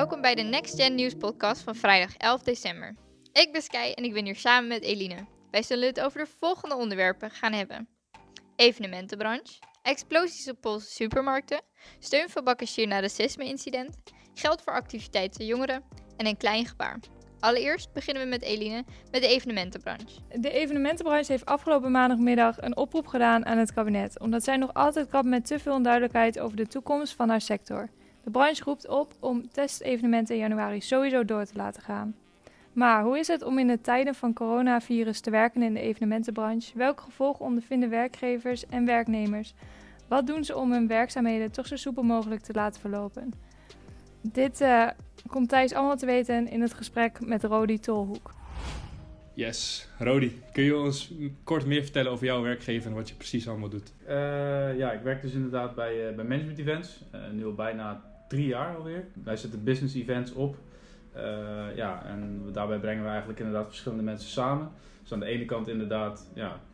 Welkom bij de Next Gen Nieuws podcast van vrijdag 11 december. Ik ben Sky en ik ben hier samen met Eline. Wij zullen het over de volgende onderwerpen gaan hebben. Evenementenbranche, explosies op Poolse supermarkten, steun van Başakşehir na racisme-incident, geld voor activiteiten jongeren en een klein gebaar. Allereerst beginnen we met Eline met de evenementenbranche. De evenementenbranche heeft afgelopen maandagmiddag een oproep gedaan aan het kabinet, omdat zij nog altijd kampt met te veel onduidelijkheid over de toekomst van haar sector. De branche roept op om testevenementen in januari sowieso door te laten gaan. Maar hoe is het om in de tijden van coronavirus te werken in de evenementenbranche? Welke gevolgen ondervinden werkgevers en werknemers? Wat doen ze om hun werkzaamheden toch zo soepel mogelijk te laten verlopen? Dit komt Thijs allemaal te weten in het gesprek met Rodi Tolhoek. Yes, Rodi, kun je ons kort meer vertellen over jouw werkgever en wat je precies allemaal doet? Ik werk dus inderdaad bij Management Events, nu al bijna 3 jaar alweer. Wij zetten business events op en daarbij brengen we eigenlijk inderdaad verschillende mensen samen. Dus aan de ene kant inderdaad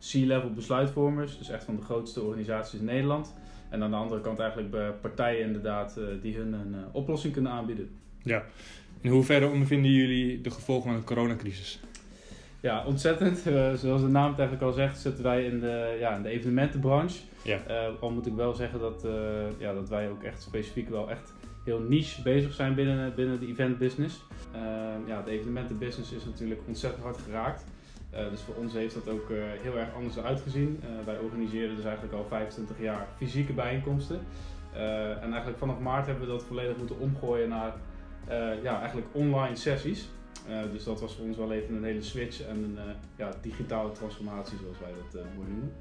C-level besluitvormers, dus echt van de grootste organisaties in Nederland. En aan de andere kant eigenlijk partijen inderdaad die hun een oplossing kunnen aanbieden. Ja, in hoeverre ondervinden jullie de gevolgen van de coronacrisis? Ja, ontzettend. Zoals de naam het eigenlijk al zegt, zitten wij in de evenementenbranche. Ja. Al moet ik wel zeggen dat wij ook echt specifiek wel echt heel niche bezig zijn binnen de eventbusiness. De evenementenbusiness is natuurlijk ontzettend hard geraakt. Dus voor ons heeft dat ook heel erg anders uitgezien. Wij organiseren dus eigenlijk al 25 jaar fysieke bijeenkomsten. En eigenlijk vanaf maart hebben we dat volledig moeten omgooien naar eigenlijk online sessies. Dus dat was voor ons wel even een hele switch en een digitale transformatie, zoals wij dat moeten noemen.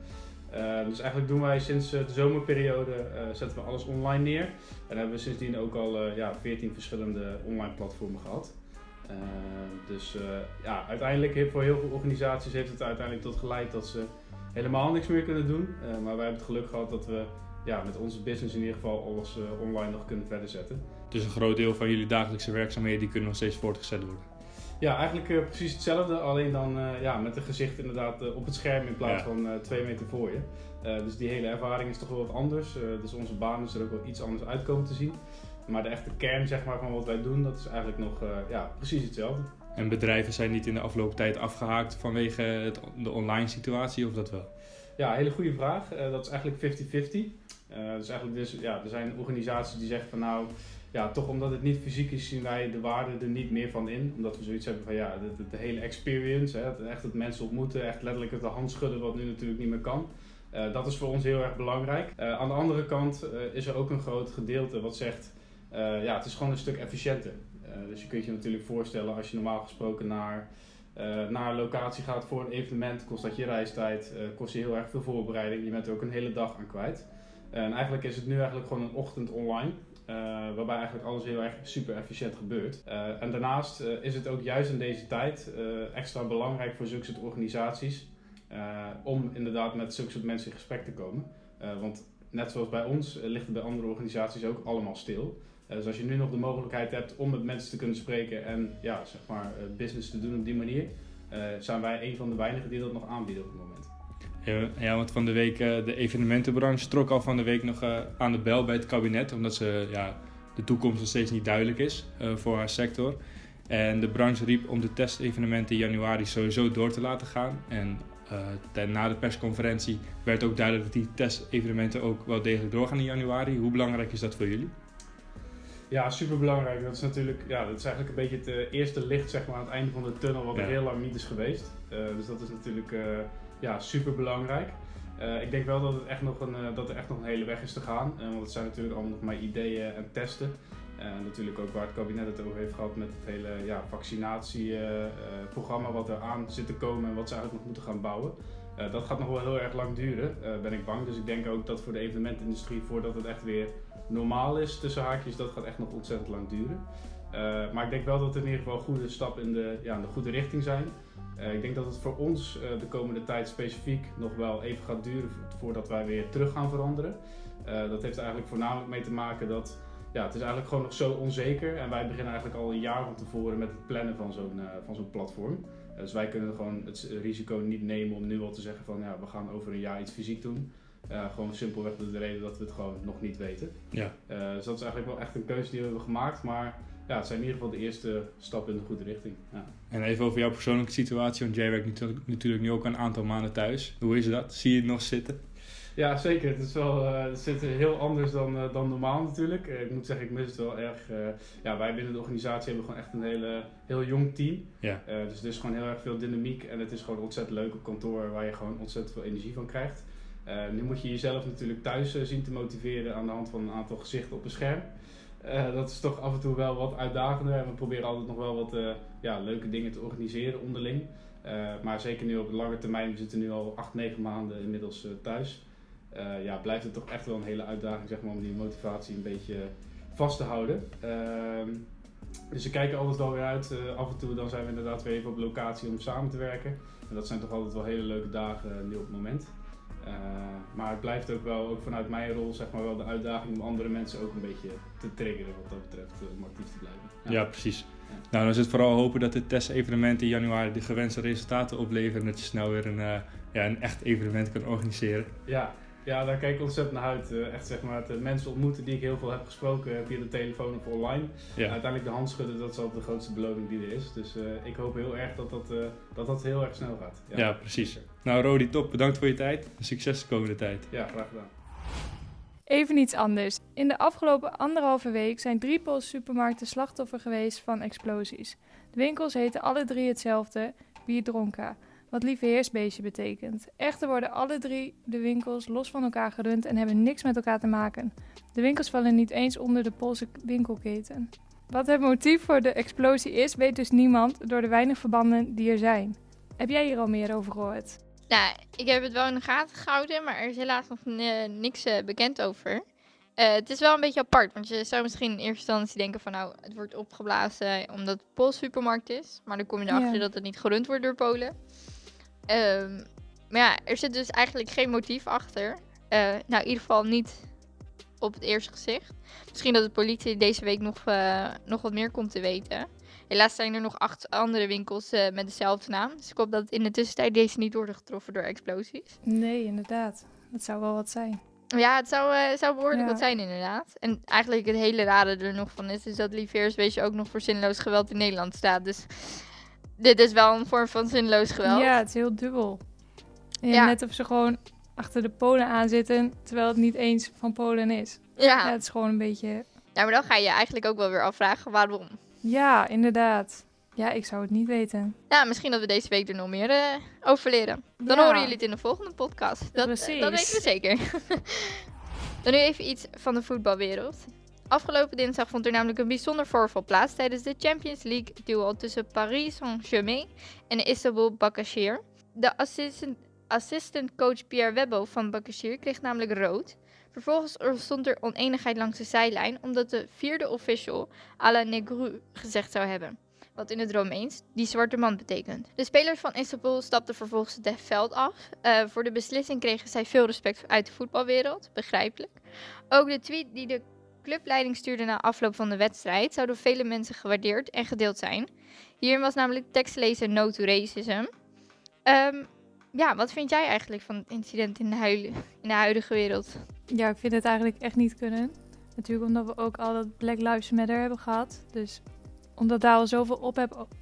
Dus eigenlijk doen wij sinds de zomerperiode zetten we alles online neer. En hebben we sindsdien ook al 14 verschillende online platformen gehad. Uiteindelijk voor heel veel organisaties heeft het uiteindelijk tot geleid dat ze helemaal niks meer kunnen doen. Maar wij hebben het geluk gehad dat we met onze business in ieder geval alles online nog kunnen verder zetten. Dus een groot deel van jullie dagelijkse werkzaamheden die kunnen nog steeds voortgezet worden? Ja, eigenlijk precies hetzelfde, alleen dan met een gezicht inderdaad op het scherm in plaats van 2 meter voor je. Dus die hele ervaring is toch wel wat anders. Dus onze baan is er ook wel iets anders uit komen te zien. Maar de echte kern van wat wij doen, dat is eigenlijk nog precies hetzelfde. En bedrijven zijn niet in de afgelopen tijd afgehaakt vanwege de online situatie, of dat wel? Ja, hele goede vraag. Dat is eigenlijk 50-50. Dus er zijn organisaties die zeggen van toch omdat het niet fysiek is, zien wij de waarde er niet meer van in. Omdat we zoiets hebben van de hele experience, echt dat mensen ontmoeten, echt letterlijk het de hand schudden, wat nu natuurlijk niet meer kan. Dat is voor ons heel erg belangrijk. Aan de andere kant is er ook een groot gedeelte wat zegt, het is gewoon een stuk efficiënter. Dus je kunt je natuurlijk voorstellen als je normaal gesproken naar een locatie gaat voor een evenement, kost dat je reistijd, kost je heel erg veel voorbereiding, je bent er ook een hele dag aan kwijt. En eigenlijk is het nu eigenlijk gewoon een ochtend online, waarbij eigenlijk alles heel erg super efficiënt gebeurt. En daarnaast is het ook juist in deze tijd extra belangrijk voor zulke soort organisaties om inderdaad met zulke soort mensen in gesprek te komen. Want net zoals bij ons ligt het bij andere organisaties ook allemaal stil. Dus als je nu nog de mogelijkheid hebt om met mensen te kunnen spreken en business te doen op die manier, zijn wij een van de weinigen die dat nog aanbieden op het moment. Ja, want van de week, de evenementenbranche trok al van de week nog aan de bel bij het kabinet, omdat ze, de toekomst nog steeds niet duidelijk is voor haar sector. En de branche riep om de testevenementen in januari sowieso door te laten gaan. En na de persconferentie werd ook duidelijk dat die testevenementen ook wel degelijk doorgaan in januari. Hoe belangrijk is dat voor jullie? Ja, superbelangrijk. Dat is natuurlijk, dat is eigenlijk een beetje het eerste licht, aan het einde van de tunnel, wat er heel lang niet is geweest. Dus dat is natuurlijk superbelangrijk. Ik denk wel dat het echt nog dat er echt nog een hele weg is te gaan. Want het zijn natuurlijk allemaal nog maar ideeën en testen. Natuurlijk ook waar het kabinet het over heeft gehad met het hele vaccinatieprogramma wat er aan zit te komen en wat ze eigenlijk nog moeten gaan bouwen. Dat gaat nog wel heel erg lang duren, ben ik bang. Dus ik denk ook dat voor de evenementenindustrie, voordat het echt weer normaal is tussen haakjes, dat gaat echt nog ontzettend lang duren. Maar ik denk wel dat het in ieder geval goede stappen in de goede richting zijn. Ik denk dat het voor ons de komende tijd specifiek nog wel even gaat duren voordat wij weer terug gaan veranderen. Dat heeft er eigenlijk voornamelijk mee te maken dat het is eigenlijk gewoon nog zo onzeker. En wij beginnen eigenlijk al een jaar van tevoren met het plannen van zo'n platform. Dus wij kunnen gewoon het risico niet nemen om nu al te zeggen van we gaan over een jaar iets fysiek doen. Gewoon simpelweg door de reden dat we het gewoon nog niet weten. Ja. Dus dat is eigenlijk wel echt een keuze die we hebben gemaakt. Maar ja, het zijn in ieder geval de eerste stappen in de goede richting. Ja. En even over jouw persoonlijke situatie, want jij werkt natuurlijk nu ook een aantal maanden thuis. Hoe is dat? Zie je het nog zitten? Ja, zeker. Het is wel zit heel anders dan normaal natuurlijk. Ik moet zeggen, ik mis het wel erg. Wij binnen de organisatie hebben gewoon echt een heel jong team. Ja. Dus er is gewoon heel erg veel dynamiek en het is gewoon ontzettend leuk op kantoor waar je gewoon ontzettend veel energie van krijgt. Nu moet je jezelf natuurlijk thuis zien te motiveren aan de hand van een aantal gezichten op een scherm. Dat is toch af en toe wel wat uitdagender en we proberen altijd nog wel wat leuke dingen te organiseren onderling. Maar zeker nu op de lange termijn, we zitten nu al 8-9 maanden inmiddels thuis. Blijft het toch echt wel een hele uitdaging zeg maar, om die motivatie een beetje vast te houden. Dus we kijken altijd wel weer uit. Af en toe dan zijn we inderdaad weer even op locatie om samen te werken. En dat zijn toch altijd wel hele leuke dagen nu op het moment. Maar het blijft ook wel, ook vanuit mijn rol, zeg maar wel de uitdaging om andere mensen ook een beetje te triggeren wat dat betreft, om actief te blijven. Ja, precies. Ja. Nou, dan is het vooral hopen dat dit testevenement in januari de gewenste resultaten opleveren en dat je snel weer een echt evenement kan organiseren. Ja, daar kijk ik ontzettend naar uit. Echt zeg maar de mensen ontmoeten die ik heel veel heb gesproken via de telefoon of online. Ja. Uiteindelijk de hand schudden, dat is altijd de grootste beloning die er is. Dus ik hoop heel erg dat heel erg snel gaat. Ja, precies. Nou Rodi, top. Bedankt voor je tijd. Succes de komende tijd. Ja, graag gedaan. Even iets anders. In de afgelopen 1,5 week zijn 3 Poolse supermarkten slachtoffer geweest van explosies. De winkels heten alle 3 hetzelfde, Biedronka. Wat lieve heersbeestje betekent. Echter worden alle 3 de winkels los van elkaar gerund en hebben niks met elkaar te maken. De winkels vallen niet eens onder de Poolse winkelketen. Wat het motief voor de explosie is, weet dus niemand door de weinig verbanden die er zijn. Heb jij hier al meer over gehoord? Nou, ik heb het wel in de gaten gehouden, maar er is helaas nog niks bekend over. Het is wel een beetje apart, want je zou misschien in eerste instantie denken van nou, het wordt opgeblazen omdat het Pools supermarkt is. Maar dan kom je erachter dat het niet gerund wordt door Polen. Maar ja, er zit dus eigenlijk geen motief achter. In ieder geval niet op het eerste gezicht. Misschien dat de politie deze week nog wat meer komt te weten. Helaas zijn er nog 8 andere winkels met dezelfde naam. Dus ik hoop dat in de tussentijd deze niet worden getroffen door explosies. Nee, inderdaad. Dat zou wel wat zijn. Ja, het zou behoorlijk wat zijn inderdaad. En eigenlijk het hele rare er nog van is dat lieveheersbeestje ook nog voor zinloos geweld in Nederland staat. Dus... dit is wel een vorm van zinloos geweld. Ja, het is heel dubbel. Ja. Net of ze gewoon achter de Polen aan zitten, terwijl het niet eens van Polen is. Ja. Het is gewoon een beetje... Ja, maar dan ga je eigenlijk ook wel weer afvragen waarom. Ja, inderdaad. Ja, ik zou het niet weten. Nou, misschien dat we deze week er nog meer over leren. Dan horen jullie het in de volgende podcast. Dat weten we zeker. Dan nu even iets van de voetbalwereld. Afgelopen dinsdag vond er namelijk een bijzonder voorval plaats tijdens de Champions League duel tussen Paris Saint-Germain en Istanbul Başakşehir. De assistant coach Pierre Webbo van Başakşehir kreeg namelijk rood. Vervolgens ontstond er oneenigheid langs de zijlijn omdat de 4e official Alain Negru gezegd zou hebben, wat in het Romeins die zwarte man betekent. De spelers van Istanbul stapten vervolgens het veld af. Voor de beslissing kregen zij veel respect uit de voetbalwereld, begrijpelijk. Ook de tweet die de clubleiding stuurde na afloop van de wedstrijd zou door vele mensen gewaardeerd en gedeeld zijn. Hierin was namelijk tekstlezer No to Racism. Wat vind jij eigenlijk van het incident in de huidige wereld? Ja, ik vind het eigenlijk echt niet kunnen. Natuurlijk omdat we ook al dat Black Lives Matter hebben gehad. Dus omdat daar al zoveel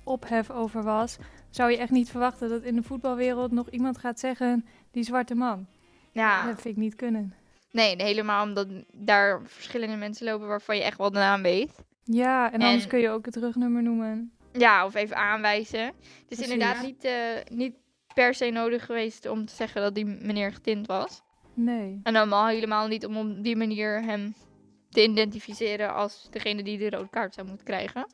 ophef over was, zou je echt niet verwachten dat in de voetbalwereld nog iemand gaat zeggen die zwarte man. Ja. Dat vind ik niet kunnen. Nee, helemaal omdat daar verschillende mensen lopen waarvan je echt wel de naam weet. Ja, en anders kun je ook het rugnummer noemen. Ja, of even aanwijzen. Het is precies. Inderdaad niet per se nodig geweest om te zeggen dat die meneer getint was. Nee. En dan helemaal niet om op die manier hem te identificeren als degene die de rode kaart zou moeten krijgen.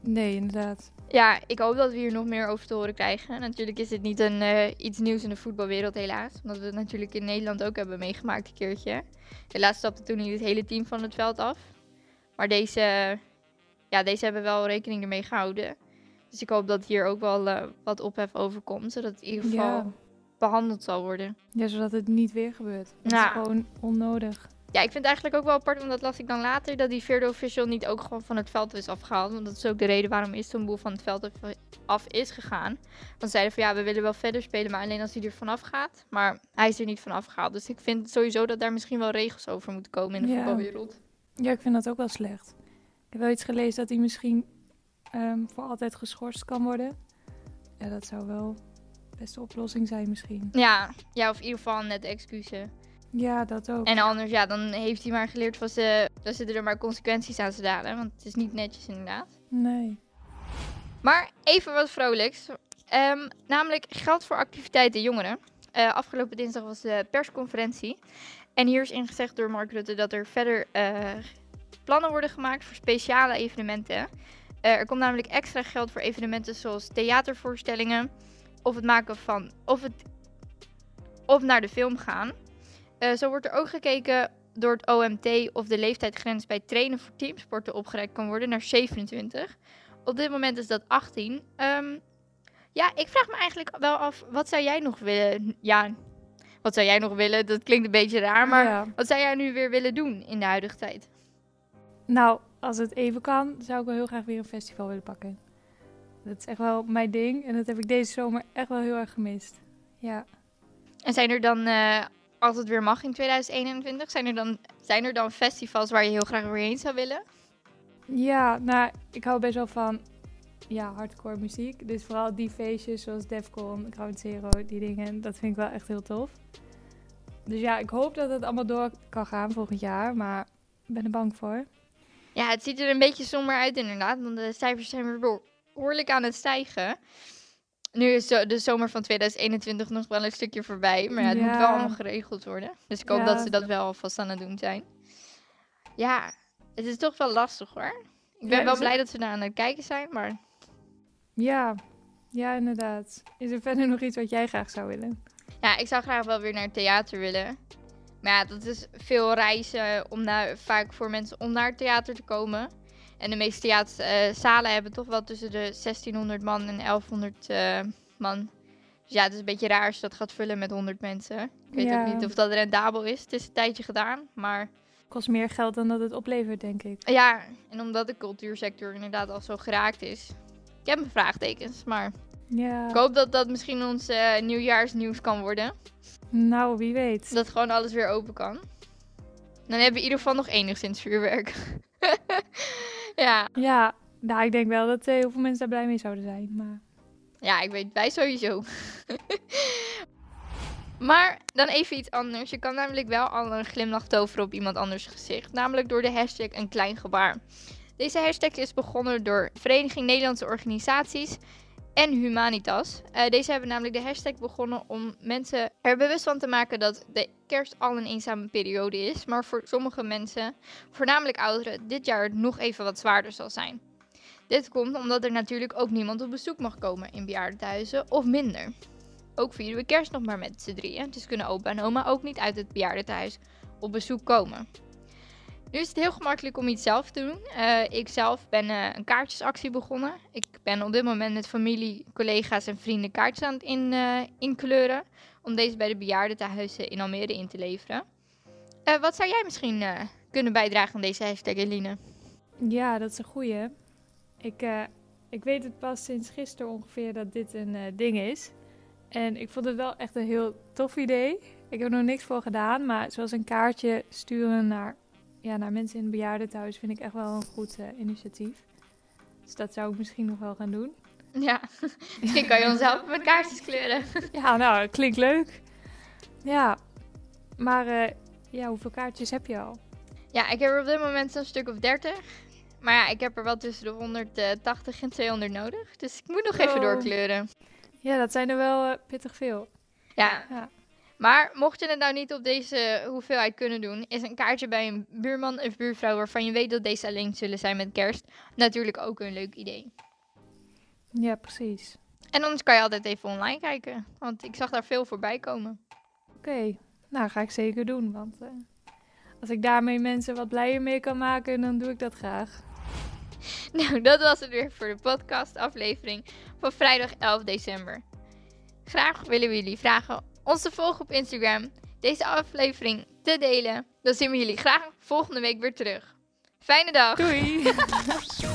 Nee, inderdaad. Ja, ik hoop dat we hier nog meer over te horen krijgen. Natuurlijk is dit niet iets nieuws in de voetbalwereld helaas. Omdat we het natuurlijk in Nederland ook hebben meegemaakt een keertje. Helaas stapte toen niet het hele team van het veld af. Maar deze hebben wel rekening ermee gehouden. Dus ik hoop dat hier ook wel wat ophef overkomt. Zodat het in ieder geval behandeld zal worden. Ja, zodat het niet weer gebeurt. Het is gewoon onnodig. Ja, ik vind het eigenlijk ook wel apart, want dat las ik dan later, dat die 4e official niet ook gewoon van het veld is afgehaald. Want dat is ook de reden waarom Istanbul van het veld af is gegaan. Want ze zeiden van we willen wel verder spelen, maar alleen als hij er vanaf gaat. Maar hij is er niet vanaf gehaald. Dus ik vind sowieso dat daar misschien wel regels over moeten komen in de voetbalwereld. Ja, ik vind dat ook wel slecht. heb wel iets gelezen dat hij misschien voor altijd geschorst kan worden. Ja, dat zou wel de beste oplossing zijn misschien. Ja, of in ieder geval net excuses. Ja, dat ook. En anders, ja, dan heeft hij maar geleerd van ze... Dan zitten er maar consequenties aan te dalen, want het is niet netjes inderdaad. Nee. Maar even wat vrolijks. Namelijk geld voor activiteiten jongeren. Afgelopen dinsdag was de persconferentie. En hier is ingezegd door Mark Rutte dat er verder plannen worden gemaakt voor speciale evenementen. Er komt namelijk extra geld voor evenementen zoals theatervoorstellingen. Of het maken van... Of naar de film gaan. Zo wordt er ook gekeken door het OMT of de leeftijdsgrens bij trainen voor teamsporten opgerekt kan worden naar 27. Op dit moment is dat 18. Ik vraag me eigenlijk wel af, wat zou jij nog willen? Ja, wat zou jij nog willen? Dat klinkt een beetje raar, maar ja. Wat zou jij nu weer willen doen in de huidige tijd? Nou, als het even kan, zou ik wel heel graag weer een festival willen pakken. Dat is echt wel mijn ding en dat heb ik deze zomer echt wel heel erg gemist. Ja. En zijn er dan... Als het weer mag in 2021, zijn er dan festivals waar je heel graag weer heen zou willen? Ja, nou, ik hou best wel van hardcore muziek. Dus vooral die feestjes zoals Defcon, Ground Zero, die dingen, dat vind ik wel echt heel tof. Dus ja, ik hoop dat het allemaal door kan gaan volgend jaar, maar ik ben er bang voor. Ja, het ziet er een beetje somber uit inderdaad, want de cijfers zijn weer behoorlijk aan het stijgen. Nu is de zomer van 2021 nog wel een stukje voorbij, maar het moet wel allemaal geregeld worden. Dus ik hoop dat ze dat wel vast aan het doen zijn. Ja, het is toch wel lastig hoor. Ik ben wel blij dat we daar aan het kijken zijn, maar... Ja, inderdaad. Is er verder nog iets wat jij graag zou willen? Ja, ik zou graag wel weer naar het theater willen. Maar ja, dat is veel reizen vaak voor mensen om naar het theater te komen. En de meeste theaterzalen hebben toch wel tussen de 1600 man en 1100 man. Dus ja, het is een beetje raar als je dat gaat vullen met 100 mensen. Ik weet ook niet of dat rendabel is. Het is een tijdje gedaan, maar... Het kost meer geld dan dat het oplevert, denk ik. Ja, en omdat de cultuursector inderdaad al zo geraakt is. Ik heb mijn vraagtekens, maar... Ja. Ik hoop dat dat misschien ons nieuwjaarsnieuws kan worden. Nou, wie weet. Dat gewoon alles weer open kan. Dan hebben we in ieder geval nog enigszins vuurwerk. Ja, nou, ik denk wel dat heel veel mensen daar blij mee zouden zijn. Maar... Ja, ik weet, wij sowieso. Maar dan even iets anders. Je kan namelijk wel al een glimlach toveren op iemand anders gezicht. Namelijk door de hashtag een klein gebaar. Deze hashtag is begonnen door Vereniging Nederlandse Organisaties en Humanitas. Deze hebben namelijk de hashtag begonnen om mensen er bewust van te maken dat de kerst al een eenzame periode is. Maar voor sommige mensen, voornamelijk ouderen, dit jaar nog even wat zwaarder zal zijn. Dit komt omdat er natuurlijk ook niemand op bezoek mag komen in bejaardentehuizen of minder. Ook vieren we kerst nog maar met z'n drieën. Dus kunnen opa en oma ook niet uit het bejaardentehuis op bezoek komen. Nu is het heel gemakkelijk om iets zelf te doen. Ik zelf ben een kaartjesactie begonnen. Ik ben op dit moment met familie, collega's en vrienden kaartjes aan het inkleuren. Om deze bij de bejaardentehuizen in Almere in te leveren. Wat zou jij misschien kunnen bijdragen aan deze hashtag, Eline? Ja, dat is een goeie. Ik weet het pas sinds gisteren ongeveer dat dit een ding is. En ik vond het wel echt een heel tof idee. Ik heb er nog niks voor gedaan, maar zoals een kaartje sturen naar mensen in het bejaardentehuis vind ik echt wel een goed initiatief. Dus dat zou ik misschien nog wel gaan doen. Ja, misschien kan je ons helpen met kaartjes kleuren. Ja, nou, dat klinkt leuk. Ja, maar hoeveel kaartjes heb je al? Ja, ik heb er op dit moment zo'n stuk of 30. Maar ja, ik heb er wel tussen de 180 en 200 nodig. Dus ik moet nog even doorkleuren. Ja, dat zijn er wel pittig veel. Ja. Maar mocht je het nou niet op deze hoeveelheid kunnen doen, is een kaartje bij een buurman of buurvrouw waarvan je weet dat deze alleen zullen zijn met kerst, natuurlijk ook een leuk idee. Ja, precies. En anders kan je altijd even online kijken, want ik zag daar veel voorbij komen. Oké, nou ga ik zeker doen, want als ik daarmee mensen wat blijer mee kan maken, dan doe ik dat graag. Nou, dat was het weer voor de podcastaflevering van vrijdag 11 december. Graag willen we jullie vragen ons te volgen op Instagram, deze aflevering te delen. Dan zien we jullie graag volgende week weer terug. Fijne dag! Doei!